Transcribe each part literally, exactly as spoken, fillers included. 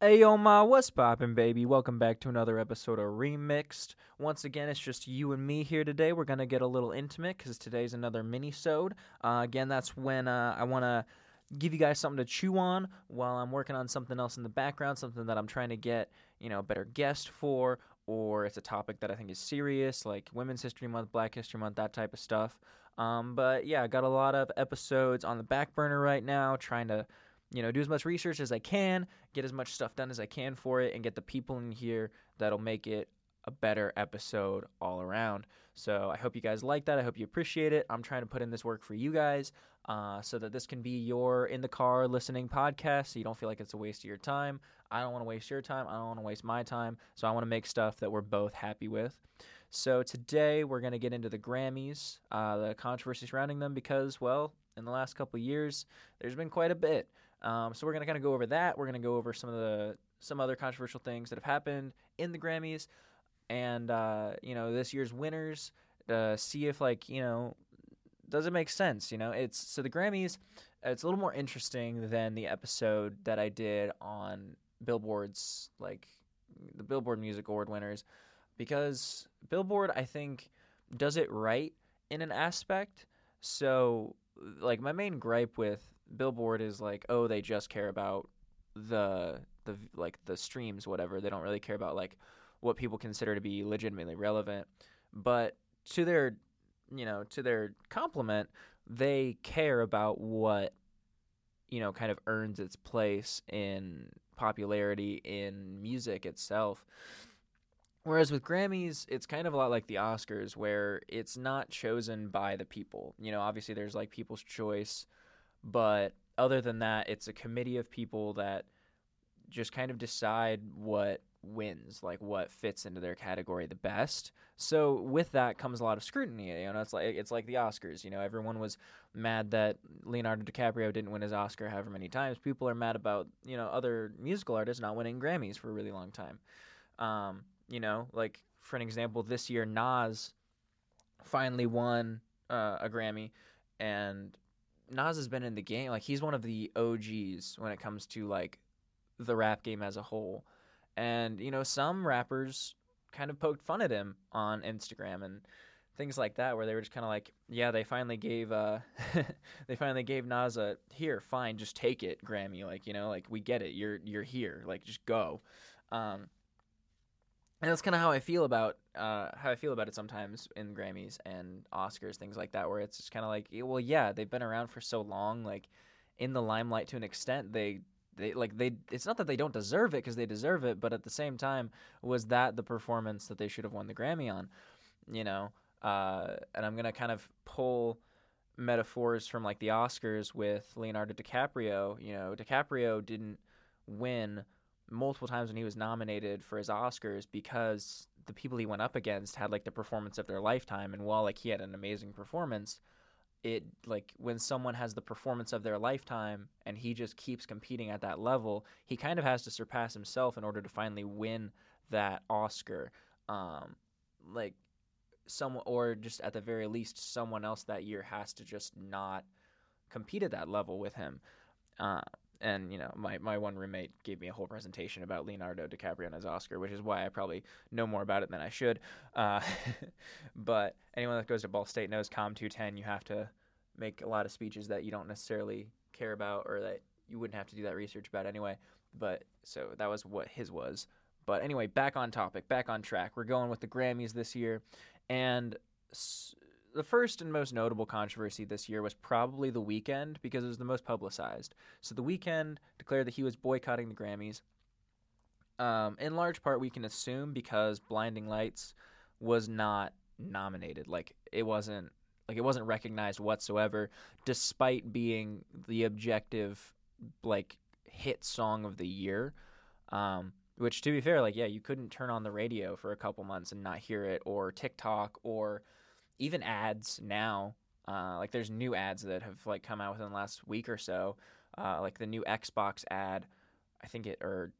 Hey yo ma, what's poppin' baby? Welcome back to another episode of Remixed. Once again, it's just you and me here today. We're gonna get a little intimate because today's another mini-sode. Uh, again, that's when uh, I wanna give you guys something to chew on while I'm working on something else in the background, something that I'm trying to get, you know, a better guest for, or it's a topic that I think is serious, like Women's History Month, Black History Month, that type of stuff. Um, but yeah, I got a lot of episodes on the back burner right now, trying to You know, do as much research as I can, get as much stuff done as I can for it, and get the people in here that'll make it a better episode all around. So I hope you guys like that. I hope you appreciate it. I'm trying to put in this work for you guys uh, so that this can be your in-the-car listening podcast so you don't feel like it's a waste of your time. I don't want to waste your time. I don't want to waste my time. So I want to make stuff that we're both happy with. So today we're going to get into the Grammys, uh, the controversy surrounding them because, well, in the last couple of years, there's been quite a bit. Um, so we're going to kind of go over that. We're going to go over some of the some other controversial things that have happened in the Grammys and, uh, you know, this year's winners, uh, see if, like, you know, does it make sense? You know, it's so the Grammys, it's a little more interesting than the episode that I did on Billboard's, like, the Billboard Music Award winners, because Billboard, I think, does it right in an aspect. So, like, my main gripe with Billboard is like, oh, they just care about the the like the streams, whatever. They don't really care about like what people consider to be legitimately relevant. But to their, you know, to their compliment, they care about what, you know, kind of earns its place in popularity in music itself. Whereas with Grammys, it's kind of a lot like the Oscars, where it's not chosen by the people. You know, obviously there's like People's Choice. But other than that, it's a committee of people that just kind of decide what wins, like what fits into their category the best. So with that comes a lot of scrutiny. You know, it's like it's like the Oscars. You know, everyone was mad that Leonardo DiCaprio didn't win his Oscar however many times. People are mad about, you know, other musical artists not winning Grammys for a really long time. Um, you know, like for an example, this year Nas finally won uh, a Grammy, and Nas has been in the game. Like, he's one of the O Gs when it comes to, like, the rap game as a whole. And, you know, some rappers kind of poked fun at him on Instagram and things like that, where they were just kind of like, yeah, they finally gave uh, they finally gave Nas a, here, fine, just take it, Grammy. Like, you know, like, we get it. You're you're here. Like, just go. Um, and that's kind of how I feel about uh, how I feel about it sometimes in Grammys and Oscars, things like that, where it's just kind of like, well, yeah, they've been around for so long, like in the limelight to an extent. They, they like they. It's not that they don't deserve it because they deserve it, but at the same time, was that the performance that they should have won the Grammy on? You know, uh, and I'm gonna kind of pull metaphors from like the Oscars with Leonardo DiCaprio. You know, DiCaprio didn't win multiple times when he was nominated for his Oscars because the people he went up against had like the performance of their lifetime. And while like he had an amazing performance, it like when someone has the performance of their lifetime and he just keeps competing at that level, he kind of has to surpass himself in order to finally win that Oscar. Um, like someone, or just at the very least, someone else that year has to just not compete at that level with him. Uh, And, you know, my, my one roommate gave me a whole presentation about Leonardo DiCaprio and his Oscar, which is why I probably know more about it than I should. Uh, but anyone that goes to Ball State knows C O M two ten, you have to make a lot of speeches that you don't necessarily care about or that you wouldn't have to do that research about anyway. But so that was what his was. But anyway, back on topic, back on track. We're going with the Grammys this year. And s- the first and most notable controversy this year was probably The Weeknd, because it was the most publicized. So The Weeknd declared that he was boycotting the Grammys. Um, in large part, we can assume because Blinding Lights was not nominated. Like it wasn't, like it wasn't recognized whatsoever, despite being the objective like hit song of the year. Um, which, to be fair, like yeah, you couldn't turn on the radio for a couple months and not hear it, or TikTok, or even ads now, uh, like there's new ads that have like come out within the last week or so, uh, like the new Xbox ad, I think it, or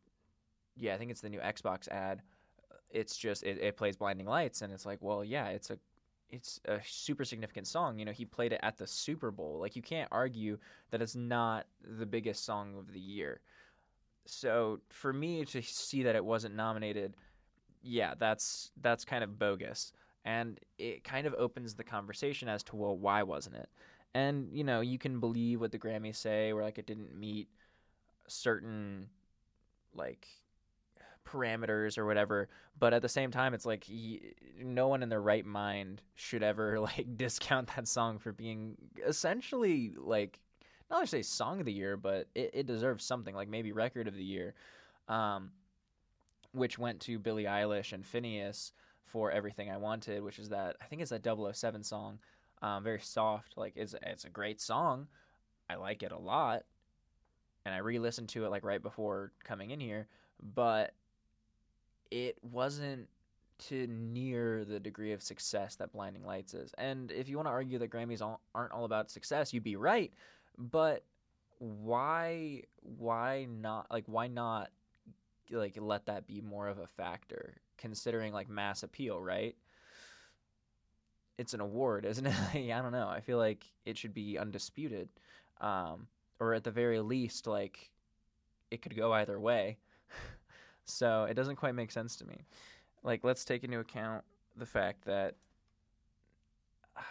yeah, I think it's the new Xbox ad. It's just, it, it plays Blinding Lights, and it's like, well, yeah, it's a, it's a super significant song. You know, he played it at the Super Bowl. Like you can't argue that it's not the biggest song of the year. So for me to see that it wasn't nominated, yeah, that's that's kind of bogus. And it kind of opens the conversation as to, well, why wasn't it? And, you know, you can believe what the Grammys say, where, like, it didn't meet certain, like, parameters or whatever. But at the same time, it's like y- no one in their right mind should ever, like, discount that song for being essentially, like, not to say song of the year, but it, it deserves something, like maybe record of the year, um, which went to Billie Eilish and Finneas for Everything I Wanted, which is that, I think it's that double oh seven song. Um, very soft, like it's it's a great song. I like it a lot, and I re-listened to it like right before coming in here. But it wasn't to near the degree of success that Blinding Lights is. And if you want to argue that Grammys all, aren't all about success, you'd be right. But why why not? Like why not? Like let that be more of a factor, considering like mass appeal, right? It's an award, isn't it? I don't know. I feel like it should be undisputed, um, or at the very least, like it could go either way. So it doesn't quite make sense to me. Like, let's take into account the fact that uh,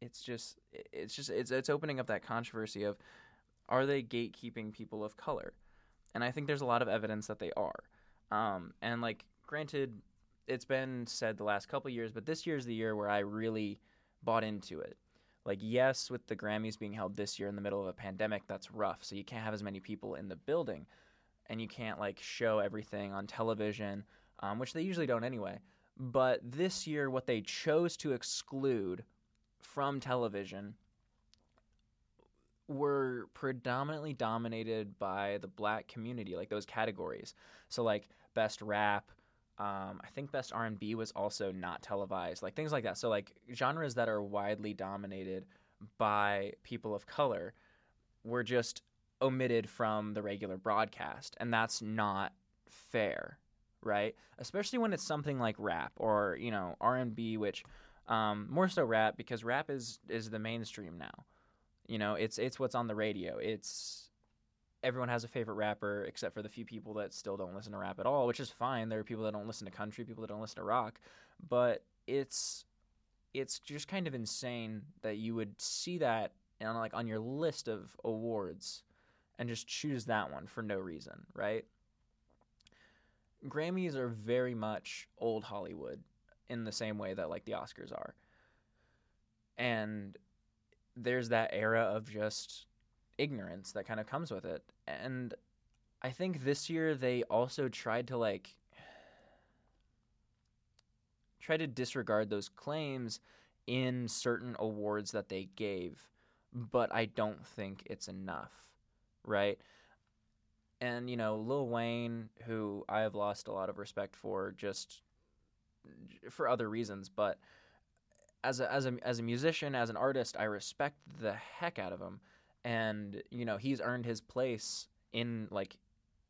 it's just, it's just, it's it's opening up that controversy of, are they gatekeeping people of color? And I think there's a lot of evidence that they are. Um, and like, granted, it's been said the last couple of years, but this year's the year where I really bought into it. Like, yes, with the Grammys being held this year in the middle of a pandemic, that's rough. So you can't have as many people in the building, and you can't, like, show everything on television, um, which they usually don't anyway. But this year, what they chose to exclude from television were predominantly dominated by the black community, like those categories. So, like, best rap, Um, I think best R and B was also not televised, like things like that. So like genres that are widely dominated by people of color were just omitted from the regular broadcast. And that's not fair, right? Especially when it's something like rap or, you know, R and B, which um, more so rap, because rap is, is the mainstream now. You know, it's it's what's on the radio. It's everyone has a favorite rapper except for the few people that still don't listen to rap at all, which is fine. There are people that don't listen to country, people that don't listen to rock, but it's it's just kind of insane that you would see that on like on your list of awards and just choose that one for no reason, right? Grammys are very much old Hollywood in the same way that like the Oscars are. And there's that era of just ignorance that kind of comes with it. And I think this year they also tried to like try to disregard those claims in certain awards that they gave, but I don't think it's enough, right? And you know, Lil Wayne, who I have lost a lot of respect for just for other reasons, but as a as a as a musician, as an artist, I respect the heck out of him. And, you know, he's earned his place in, like,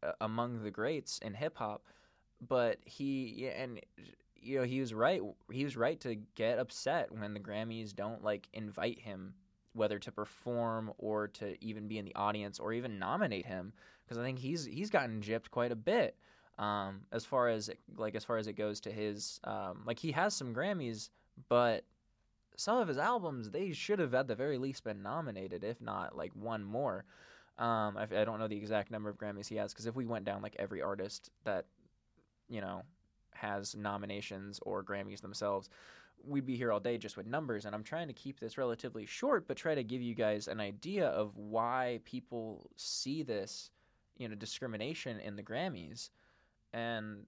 uh, among the greats in hip-hop. But he, and, you know, he was right. He was right to get upset when the Grammys don't, like, invite him, whether to perform or to even be in the audience or even nominate him. Because I think he's he's gotten gypped quite a bit um, as far as, like, as far as it goes to his, um, like, he has some Grammys, but some of his albums, they should have at the very least been nominated, if not like one more. Um, I, I don't know the exact number of Grammys he has, because if we went down like every artist that, you know, has nominations or Grammys themselves, we'd be here all day just with numbers. And I'm trying to keep this relatively short, but try to give you guys an idea of why people see this, you know, discrimination in the Grammys. And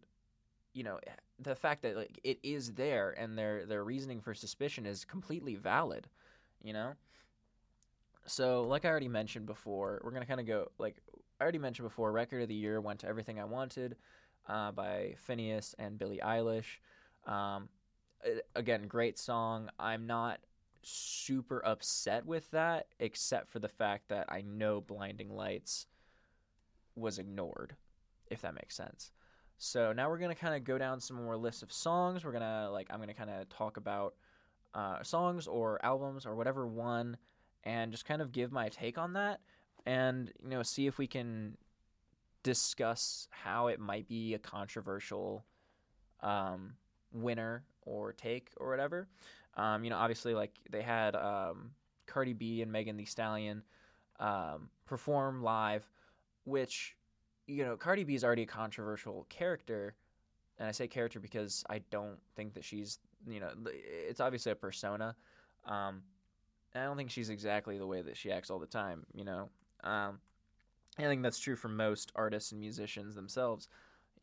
you know, the fact that like it is there and their their reasoning for suspicion is completely valid, you know? So like I already mentioned before, we're going to kind of go, like I already mentioned before, Record of the Year went to Everything I Wanted uh, by Finneas and Billie Eilish. Um, again, great song. I'm not super upset with that, except for the fact that I know Blinding Lights was ignored, if that makes sense. So now we're going to kind of go down some more lists of songs. We're going to, like, I'm going to kind of talk about uh, songs or albums or whatever one and just kind of give my take on that and, you know, see if we can discuss how it might be a controversial um, winner or take or whatever. Um, you know, obviously, like, they had um, Cardi B and Megan Thee Stallion um, perform live, which, you know, Cardi B is already a controversial character. And I say character because I don't think that she's, you know, it's obviously a persona. Um, and I don't think she's exactly the way that she acts all the time, you know. Um, I think that's true for most artists and musicians themselves.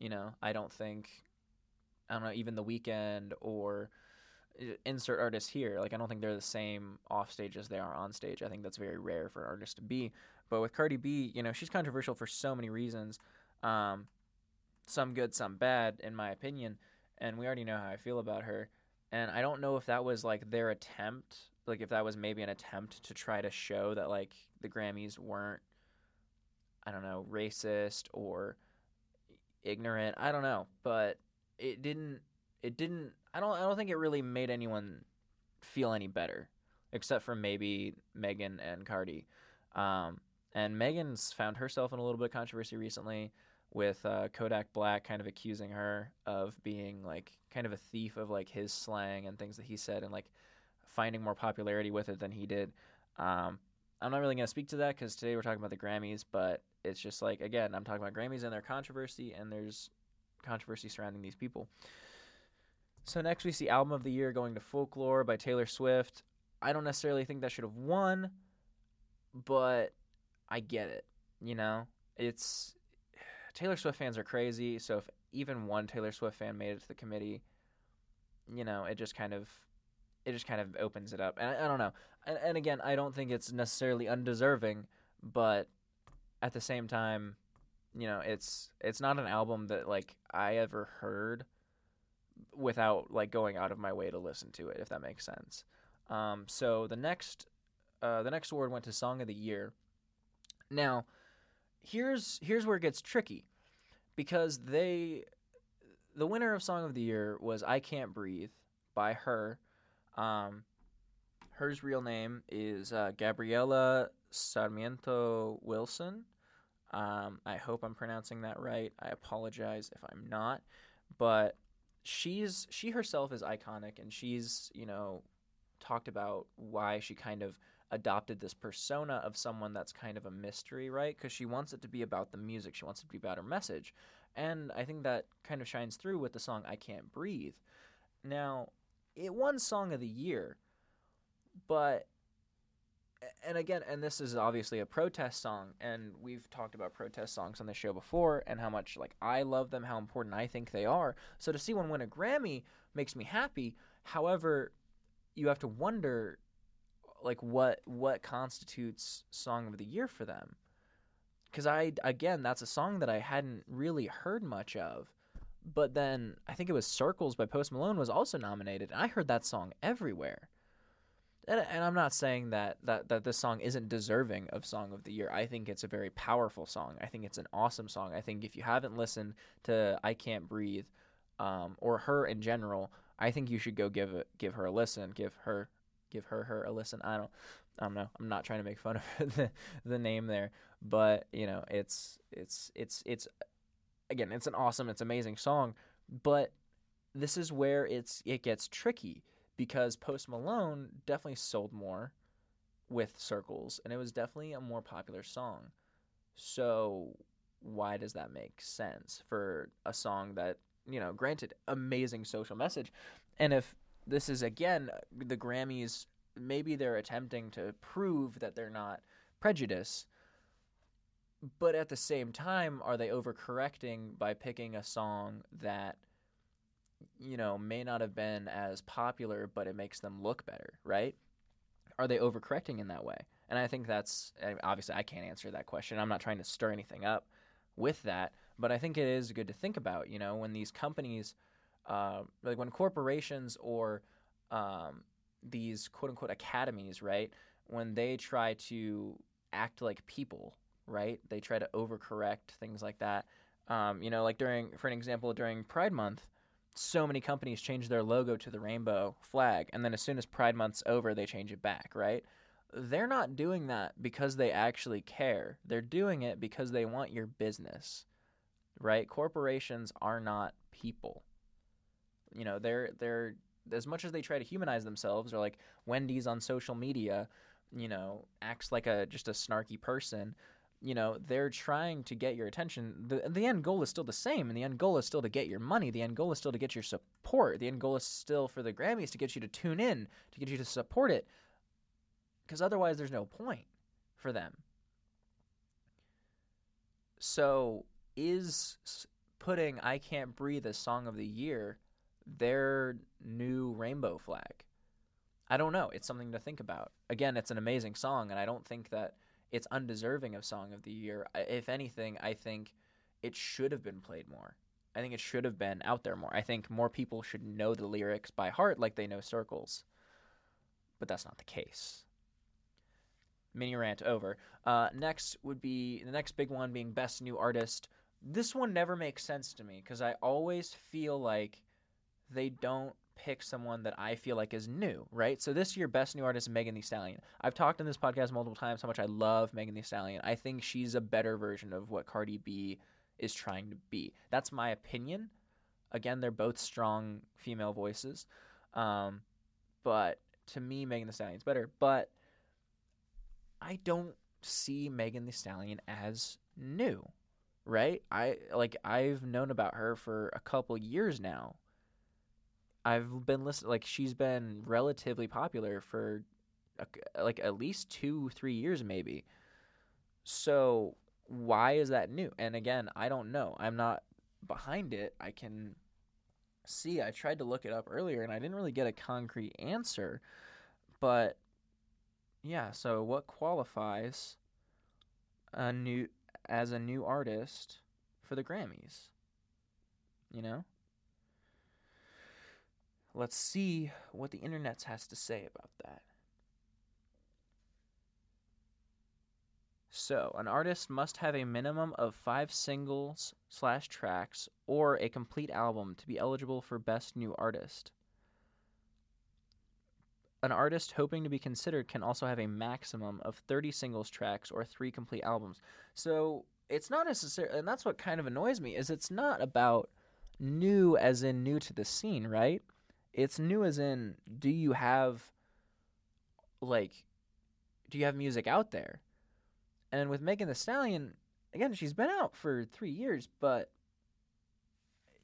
You know, I don't think, I don't know, even The Weeknd or insert artists here, like, I don't think they're the same off stage as they are on stage. I think that's very rare for an artist to be. But with Cardi B, you know, she's controversial for so many reasons. Um, some good, some bad, in my opinion, and we already know how I feel about her, and I don't know if that was, like, their attempt, like, if that was maybe an attempt to try to show that, like, the Grammys weren't, I don't know, racist or ignorant, I don't know, but it didn't, it didn't, I don't, I don't think it really made anyone feel any better, except for maybe Megan and Cardi, um, and Megan's found herself in a little bit of controversy recently, with uh, Kodak Black kind of accusing her of being, like, kind of a thief of, like, his slang and things that he said and, like, finding more popularity with it than he did. Um, I'm not really going to speak to that because today we're talking about the Grammys, but it's just, like, again, I'm talking about Grammys and their controversy, and there's controversy surrounding these people. So next we see Album of the Year going to Folklore by Taylor Swift. I don't necessarily think that should have won, but I get it, you know? It's... Taylor Swift fans are crazy, so if even one Taylor Swift fan made it to the committee, you know, it just kind of, it just kind of opens it up. And I, I don't know. And, and again, I don't think it's necessarily undeserving, but at the same time, you know, it's it's not an album that, like, I ever heard without, like, going out of my way to listen to it, if that makes sense. Um, so the next uh, the next award went to Song of the Year. Now, Here's here's where it gets tricky, because they, the winner of Song of the Year was I Can't Breathe by Her. Um, Her's real name is uh, Gabriela Sarmiento Wilson. Um, I hope I'm pronouncing that right. I apologize if I'm not, but she's she herself is iconic, and she's, you know, talked about why she kind of adopted this persona of someone that's kind of a mystery, right? Because she wants it to be about the music. She wants it to be about her message. And I think that kind of shines through with the song I Can't Breathe. Now, it won Song of the Year, but, and again, and this is obviously a protest song, and we've talked about protest songs on the show before and how much, like, I love them, how important I think they are. So to see one win a Grammy makes me happy. However, you have to wonder, like, what what constitutes Song of the Year for them? Because I, again, that's a song that I hadn't really heard much of. But then I think it was Circles by Post Malone was also nominated, and I heard that song everywhere. And, and I'm not saying that, that, that this song isn't deserving of Song of the Year. I think it's a very powerful song. I think it's an awesome song. I think if you haven't listened to I Can't Breathe um, or Her in general, I think you should go give it, give her a listen, give her... Give her her a listen. I don't, I don't know. I'm not trying to make fun of the the name there, but you know, it's it's it's it's again, it's an awesome, it's amazing song. But this is where it's it gets tricky because Post Malone definitely sold more with Circles, and it was definitely a more popular song. So why does that make sense for a song that, you know, granted, amazing social message, and if this is, again, the Grammys, maybe they're attempting to prove that they're not prejudiced, but at the same time, are they overcorrecting by picking a song that, you know, may not have been as popular, but it makes them look better, right? Are they overcorrecting in that way? And I think that's, obviously, I can't answer that question. I'm not trying to stir anything up with that, but I think it is good to think about, you know, when these companies... Uh, like when corporations or um, these quote-unquote academies, right, when they try to act like people, right, they try to overcorrect, things like that. Um, you know, like during, for an example, during Pride Month, so many companies change their logo to the rainbow flag, and then as soon as Pride Month's over, they change it back, right? They're not doing that because they actually care. They're doing it because they want your business, right? Corporations are not people. You know, they're they're as much as they try to humanize themselves, or like Wendy's on social media, you know, acts like a just a snarky person. You know, they're trying to get your attention. The the end goal is still the same, and the end goal is still to get your money. The end goal is still to get your support. The end goal is still for the Grammys to get you to tune in, to get you to support it, because otherwise there's no point for them. So is putting I Can't Breathe as Song of the Year their new rainbow flag? I don't know. It's something to think about. Again, it's an amazing song, and I don't think that it's undeserving of Song of the Year. If anything, I think it should have been played more. I think it should have been out there more. I think more people should know the lyrics by heart like they know Circles. But that's not the case. Mini rant over. Uh, next would be the next big one being Best New Artist. This one never makes sense to me because I always feel like they don't pick someone that I feel like is new, right? So this year, Best New Artist, Megan Thee Stallion. I've talked on this podcast multiple times how much I love Megan Thee Stallion. I think she's a better version of what Cardi B is trying to be. That's my opinion. Again, they're both strong female voices. Um, but to me, Megan Thee Stallion's better. But I don't see Megan Thee Stallion as new, right? I like I've known about her for a couple years now. I've been listening, like, she's been relatively popular for, like, at least two, three years maybe. So why is that new? And, again, I don't know. I'm not behind it. I can see. I tried to look it up earlier, and I didn't really get a concrete answer. But, yeah, so what qualifies a new as a new artist for the Grammys? You know? Let's see what the internet has to say about that. So, an artist must have a minimum of five singles slash tracks or a complete album to be eligible for Best New Artist. An artist hoping to be considered can also have a maximum of thirty singles tracks or three complete albums. So, it's not necessarily, and that's what kind of annoys me, is it's not about new as in new to the scene, right? It's new as in, do you have, like, do you have music out there? And with Megan Thee Stallion, again, she's been out for three years, but,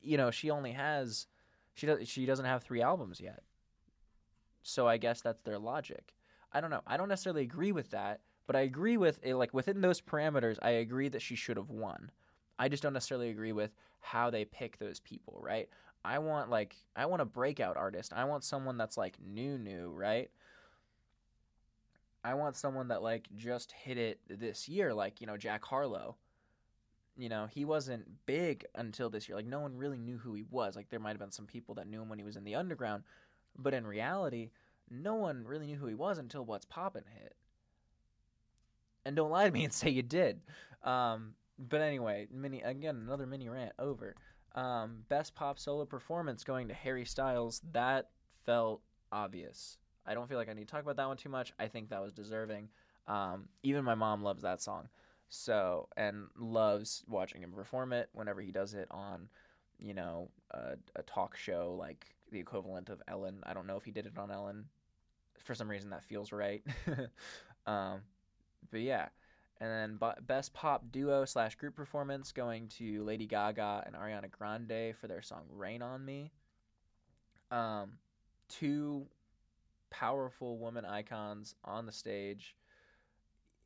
you know, she only has, she, does, she doesn't have three albums yet. So I guess that's their logic. I don't know. I don't necessarily agree with that, but I agree with, it, like, within those parameters, I agree that she should have won. I just don't necessarily agree with how they pick those people, right? I want, like, I want a breakout artist. I want someone that's, like, new, new, right? I want someone that, like, just hit it this year, like, you know, Jack Harlow. You know, he wasn't big until this year. Like, no one really knew who he was. Like, there might have been some people that knew him when he was in the underground. But in reality, no one really knew who he was until What's Poppin' hit. And don't lie to me and say you did. Um, but anyway, mini again, another mini rant over. Um, best pop solo performance going to Harry Styles. That felt obvious. I don't feel like I need to talk about that one too much. I think that was deserving. Um, even my mom loves that song, so and loves watching him perform it whenever he does it on, you know, a, a talk show like the equivalent of Ellen. I don't know if he did it on Ellen. For some reason, that feels right. um, but yeah. And then Best Pop Duo slash Group Performance going to Lady Gaga and Ariana Grande for their song Rain on Me. Um, two powerful woman icons on the stage.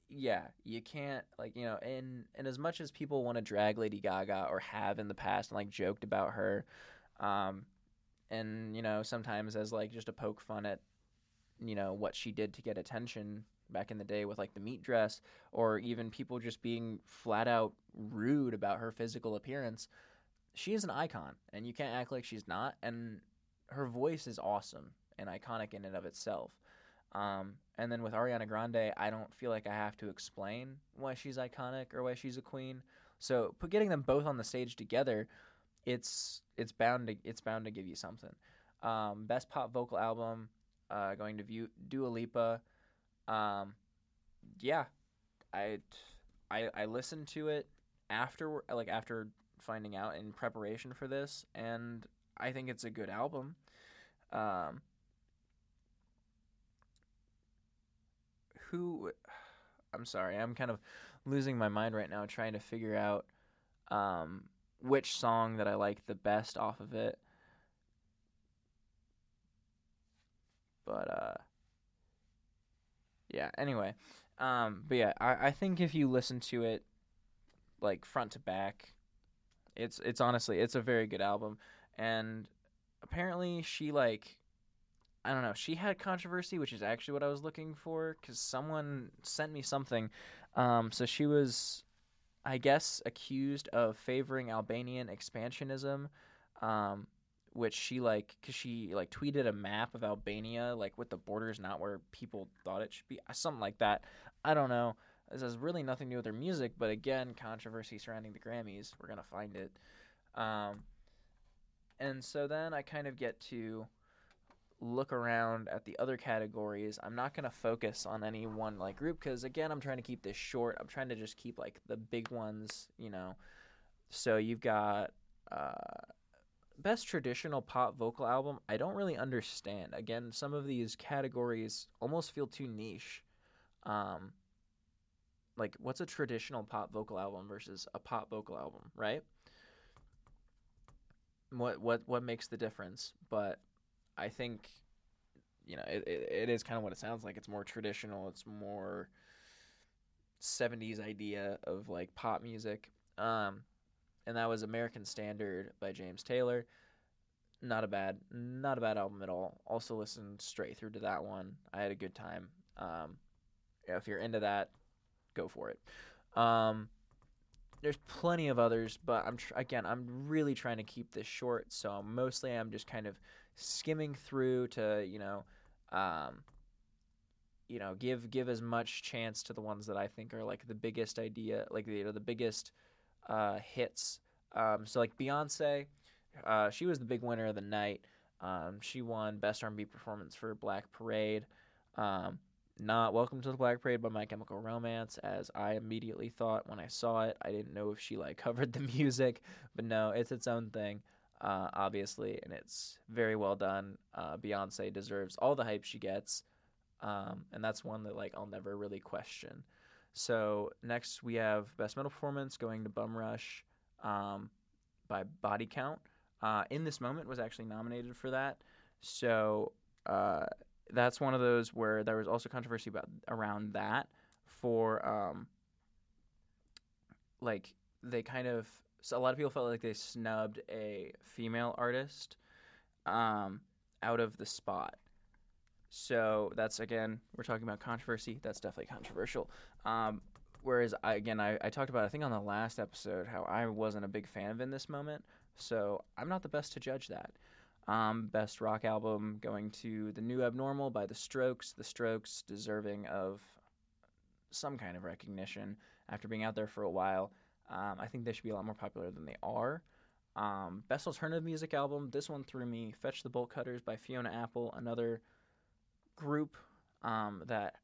Yeah, you can't, like, you know, and, and as much as people want to drag Lady Gaga or have in the past and, like, joked about her, um, and, you know, sometimes as, like, just a poke fun at, you know, what she did to get attention back in the day with, like, the meat dress, or even people just being flat out rude about her physical appearance, she is an icon, and you can't act like she's not, and her voice is awesome and iconic in and of itself. Um, and then with Ariana Grande, I don't feel like I have to explain why she's iconic or why she's a queen. So, but getting them both on the stage together, it's it's bound to it's bound to give you something. Um, best pop vocal album uh, going to view Dua Lipa. Um, yeah, I, I, I listened to it after, like, after finding out in preparation for this, and I think it's a good album. Um, who, I'm sorry, I'm kind of losing my mind right now trying to figure out um, which song that I like the best off of it. But, uh, yeah, anyway. Um, but, yeah, I, I think if you listen to it, like, front to back, it's it's honestly, it's a very good album. And apparently she, like, I don't know, she had controversy, which is actually what I was looking for, because someone sent me something. Um, so she was, I guess, accused of favoring Albanian expansionism, um, which she, like, because she, like, tweeted a map of Albania, like, with the borders not where people thought it should be, something like that. I don't know. This has really nothing to do with their music, but again, controversy surrounding the Grammys. We're going to find it. Um, and so then I kind of get to look around at the other categories. I'm not going to focus on any one, like, group because, again, I'm trying to keep this short. I'm trying to just keep, like, the big ones, you know. So you've got uh, Best Traditional Pop Vocal Album. I don't really understand. Again, some of these categories almost feel too niche. Um Like, what's a traditional pop vocal album versus a pop vocal album, right? What what what makes the difference? But I think, you know, it, it, it is kind of what it sounds like. It's more traditional. It's more seventies idea of, like, pop music. Um, and that was American Standard by James Taylor. Not a bad, not a bad album at all. Also listened straight through to that one. I had a good time. Um, you know, if you're into that, go for it. Um, there's plenty of others, but I'm tr- again, I'm really trying to keep this short, so mostly I'm just kind of skimming through to, you know, um, you know, give give as much chance to the ones that I think are, like, the biggest idea, like, you know, the biggest uh, hits. Um, so, like, Beyonce, uh, she was the big winner of the night. Um, she won Best R and B Performance for Black Parade. Um, Not Welcome to the Black Parade by My Chemical Romance, as I immediately thought when I saw it. I didn't know if she, like, covered the music, but no, it's its own thing, uh, obviously, and it's very well done. Uh, Beyonce deserves all the hype she gets, um, and that's one that, like, I'll never really question. So next we have Best Metal Performance going to Bum Rush um, by Body Count. Uh, In This Moment was actually nominated for that, so... Uh, That's one of those where there was also controversy about around that for, um, like, they kind of, so a lot of people felt like they snubbed a female artist um, out of the spot. So that's, again, we're talking about controversy. That's definitely controversial. Um, whereas, I, again, I, I talked about, I think on the last episode, how I wasn't a big fan of In This Moment. So I'm not the best to judge that. Um, best rock album going to The New Abnormal by The Strokes. The Strokes deserving of some kind of recognition after being out there for a while. Um, I think they should be a lot more popular than they are. Um, best alternative music album. This one threw me. Fetch the Bolt Cutters by Fiona Apple. Another group um, that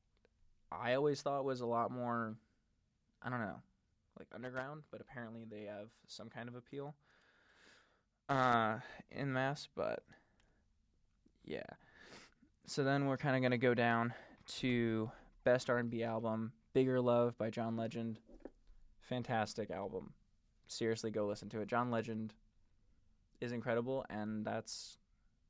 I always thought was a lot more, I don't know, like underground, but apparently they have some kind of appeal. Uh, in mass, but yeah. So then we're kind of gonna go down to Best R and B Album, "Bigger Love" by John Legend. Fantastic album. Seriously, go listen to it. John Legend is incredible, and that's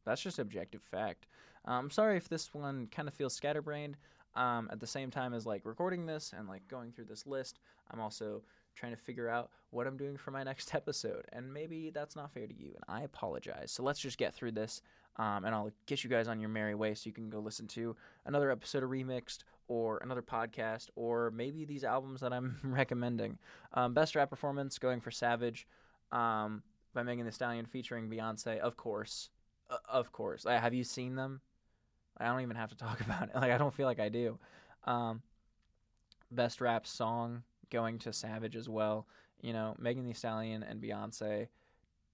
that's just objective fact. I'm um, sorry if this one kind of feels scatterbrained. Um, at the same time as, like, recording this and, like, going through this list, I'm also trying to figure out what I'm doing for my next episode, and maybe that's not fair to you, and I apologize. So let's just get through this, um, and I'll get you guys on your merry way so you can go listen to another episode of Remixed or another podcast or maybe these albums that I'm recommending. Um, Best Rap Performance going for Savage um, by Megan Thee Stallion featuring Beyonce, of course. Uh, of course. Uh, have you seen them? I don't even have to talk about it. Like, I don't feel like I do. Um, Best Rap Song going to Savage as well. You know, Megan Thee Stallion and Beyonce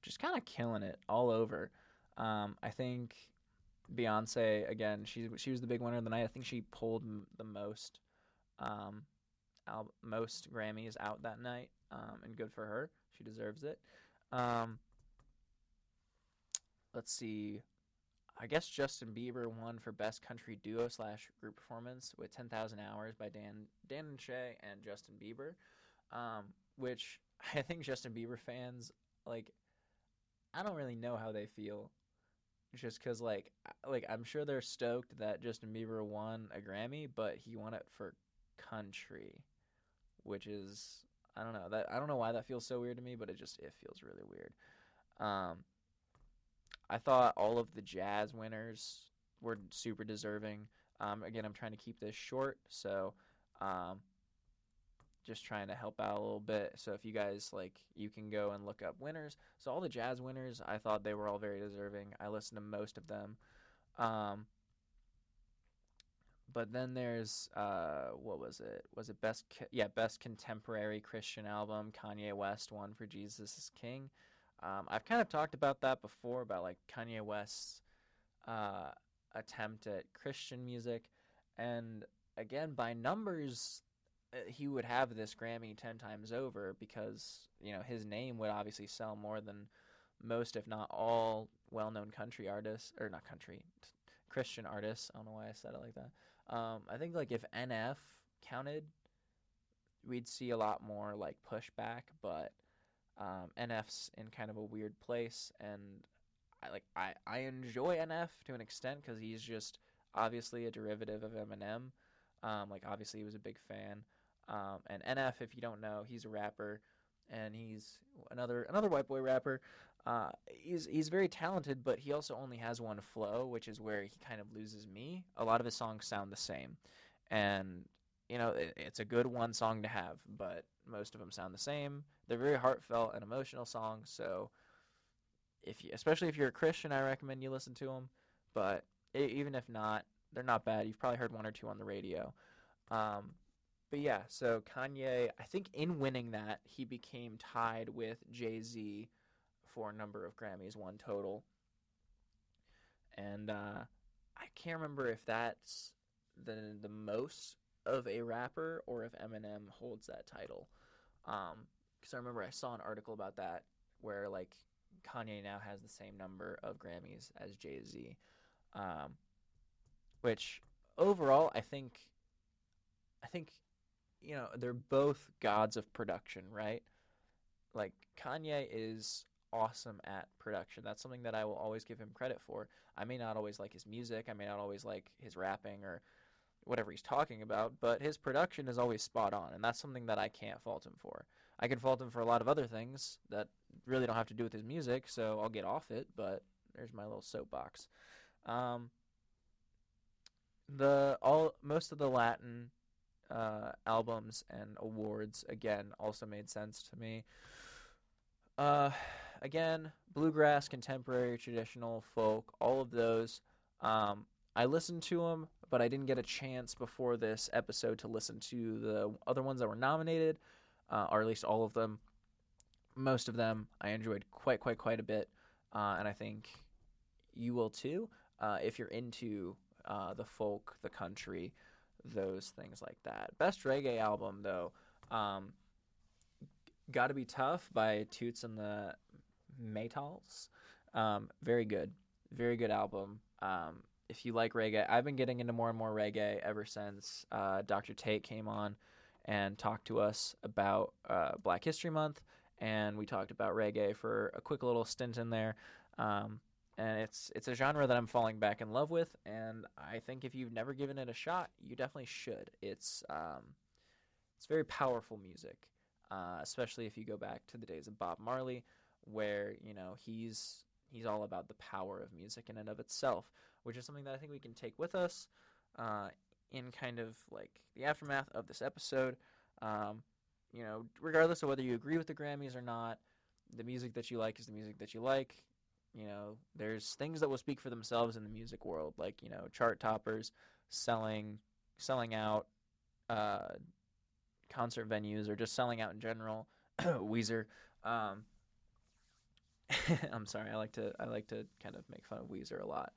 just kind of killing it all over. Um, I think Beyonce, again, she she was the big winner of the night. I think she pulled m- the most um, al- most Grammys out that night, um, and good for her. She deserves it. Um, let's see. I guess Justin Bieber won for Best Country Duo slash Group Performance with ten thousand hours by Dan Dan and Shay and Justin Bieber, um, which I think Justin Bieber fans, like, I don't really know how they feel, just because, like, like I'm sure they're stoked that Justin Bieber won a Grammy, but he won it for country, which is, I don't know, that I don't know why that feels so weird to me, but it just, it feels really weird. Um, I thought all of the jazz winners were super deserving. Um, again, I'm trying to keep this short, so um, just trying to help out a little bit. So if you guys, like, you can go and look up winners. So all the jazz winners, I thought they were all very deserving. I listened to most of them. Um, but then there's, uh, what was it? Was it best, co- yeah, best contemporary Christian album? Kanye West won for Jesus Is King. Um, I've kind of talked about that before, about, like, Kanye West's uh, attempt at Christian music. And, again, by numbers, he would have this Grammy ten times over because, you know, his name would obviously sell more than most, if not all, well-known country artists. Or not country, t- Christian artists. I don't know why I said it like that. Um, I think, like, if N F counted, we'd see a lot more, like, pushback, but... Um, N F's in kind of a weird place, and I like I, I enjoy N F to an extent because he's just obviously a derivative of Eminem. Um, like obviously he was a big fan. Um, and N F, if you don't know, he's a rapper, and he's another another white boy rapper. Uh, he's he's very talented, but he also only has one flow, which is where he kind of loses me. A lot of his songs sound the same, and you know it, it's a good one song to have, but most of them sound the same. They're very heartfelt and emotional songs, so if you, especially if you're a Christian, I recommend you listen to them. But it, even if not, they're not bad. You've probably heard one or two on the radio. Um, but yeah, so Kanye, I think in winning that, he became tied with Jay-Z for a number of Grammys, one total. And uh, I can't remember if that's the the most of a rapper or if Eminem holds that title. Um, because I remember I saw an article about that where, like, Kanye now has the same number of Grammys as Jay-Z. Um, which, overall, I think, I think, you know, they're both gods of production, right? Like, Kanye is awesome at production. That's something that I will always give him credit for. I may not always like his music. I may not always like his rapping or whatever he's talking about, but his production is always spot on, and that's something that I can't fault him for. I can fault him for a lot of other things that really don't have to do with his music, so I'll get off it, but there's my little soapbox. Um, the all most of the Latin uh, albums and awards, again, also made sense to me. Uh, again, bluegrass, contemporary, traditional, folk, all of those. Um, I listened to them, but I didn't get a chance before this episode to listen to the other ones that were nominated, uh, or at least all of them. Most of them I enjoyed quite, quite, quite a bit, uh, and I think you will too uh, if you're into uh, the folk, the country, those things like that. Best reggae album, though, um, Gotta Be Tough by Toots and the Maytals. Um, very good. Very good album. Um If you like reggae, I've been getting into more and more reggae ever since uh, Doctor Tate came on and talked to us about uh, Black History Month, and we talked about reggae for a quick little stint in there. Um, and it's it's a genre that I'm falling back in love with, and I think if you've never given it a shot, you definitely should. It's um, it's very powerful music, uh, especially if you go back to the days of Bob Marley, where you know he's he's all about the power of music in and of itself, which is something that I think we can take with us uh, in kind of like the aftermath of this episode. Um, you know, regardless of whether you agree with the Grammys or not, the music that you like is the music that you like. You know, there's things that will speak for themselves in the music world, like, you know, chart toppers, selling selling out uh, concert venues, or just selling out in general. Weezer. Um, I'm sorry, I like to I like to kind of make fun of Weezer a lot,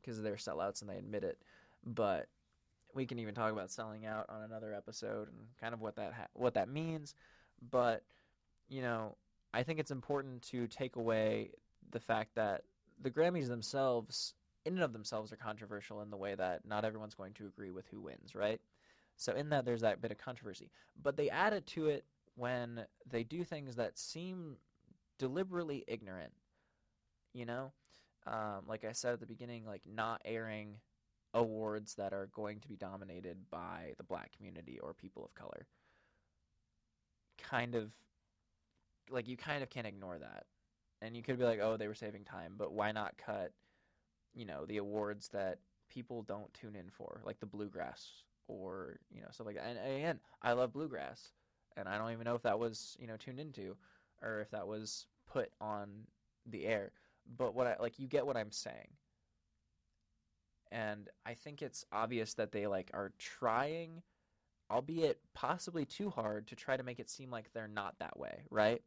because um, they're sellouts and they admit it, but we can even talk about selling out on another episode and kind of what that ha- what that means. But you know, I think it's important to take away the fact that the Grammys themselves, in and of themselves, are controversial in the way that not everyone's going to agree with who wins, right? So in that, there's that bit of controversy. But they add it to it when they do things that seem deliberately ignorant, you know? Um, like I said at the beginning, like not airing awards that are going to be dominated by the black community or people of color. Kind of, like you kind of can't ignore that. And you could be like, oh, they were saving time, but why not cut, you know, the awards that people don't tune in for, like the bluegrass or, you know, stuff like that. And again, I love bluegrass, and I don't even know if that was, you know, tuned into or if that was put on the air. But what I, like, you get what I'm saying. And I think it's obvious that they, like, are trying, albeit possibly too hard, to try to make it seem like they're not that way, right?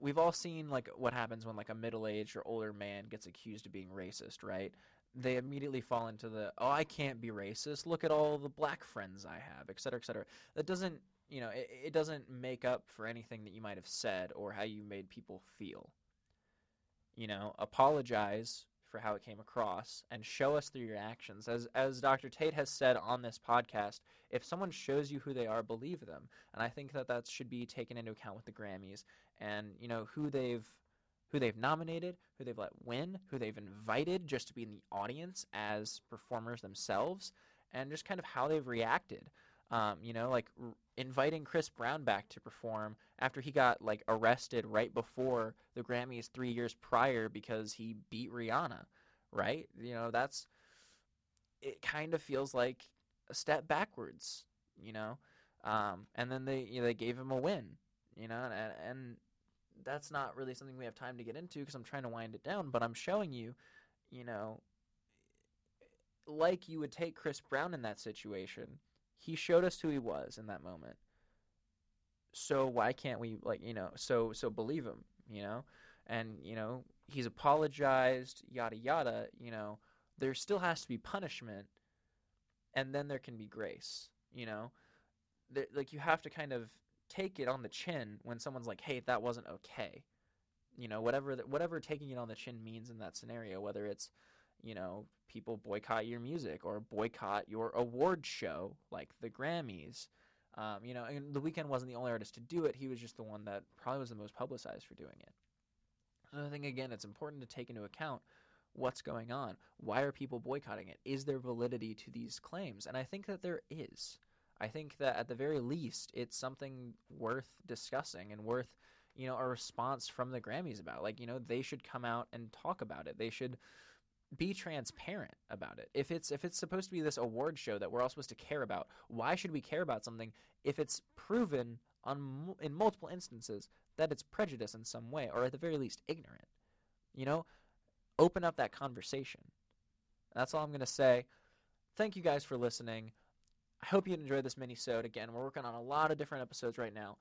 We've all seen, like, what happens when, like, a middle-aged or older man gets accused of being racist, right? They immediately fall into the, oh, I can't be racist. Look at all the black friends I have, et cetera, et cetera. That doesn't, you know, it, it doesn't make up for anything that you might have said or how you made people feel. You know, apologize for how it came across and show us through your actions. As as Doctor Tate has said on this podcast, if someone shows you who they are, believe them. And I think that that should be taken into account with the Grammys and, you know, who they've who they've nominated, who they've let win, who they've invited just to be in the audience as performers themselves, and just kind of how they've reacted. Um, you know, like r- inviting Chris Brown back to perform after he got, like, arrested right before the Grammys three years prior because he beat Rihanna, right? You know, that's – it kind of feels like a step backwards, you know? Um, and then they you know, they gave him a win, you know? And, and that's not really something we have time to get into because I'm trying to wind it down, but I'm showing you, you know, like you would take Chris Brown in that situation – he showed us who he was in that moment. So why can't we, like, you know, so so believe him, you know? And, you know, he's apologized, yada, yada, you know. There still has to be punishment, and then there can be grace, you know? There, like, you have to kind of take it on the chin when someone's like, hey, that wasn't okay. You know, whatever the, whatever taking it on the chin means in that scenario, whether it's, you know, people boycott your music or boycott your award show, like the Grammys. Um, you know, and The Weeknd wasn't the only artist to do it. He was just the one that probably was the most publicized for doing it. So I think, again, it's important to take into account what's going on. Why are people boycotting it? Is there validity to these claims? And I think that there is. I think that at the very least, it's something worth discussing and worth, you know, a response from the Grammys about. Like, you know, they should come out and talk about it. They should be transparent about it. If it's if it's supposed to be this award show that we're all supposed to care about, why should we care about something if it's proven on in multiple instances that it's prejudice in some way, or at the very least ignorant? You know, open up that conversation. That's all I'm going to say. Thank you guys for listening. I hope you enjoyed this mini-sode. Again, we're working on a lot of different episodes right now,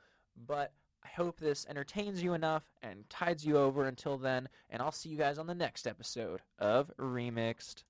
but I hope this entertains you enough and tides you over until then, and I'll see you guys on the next episode of Remixed.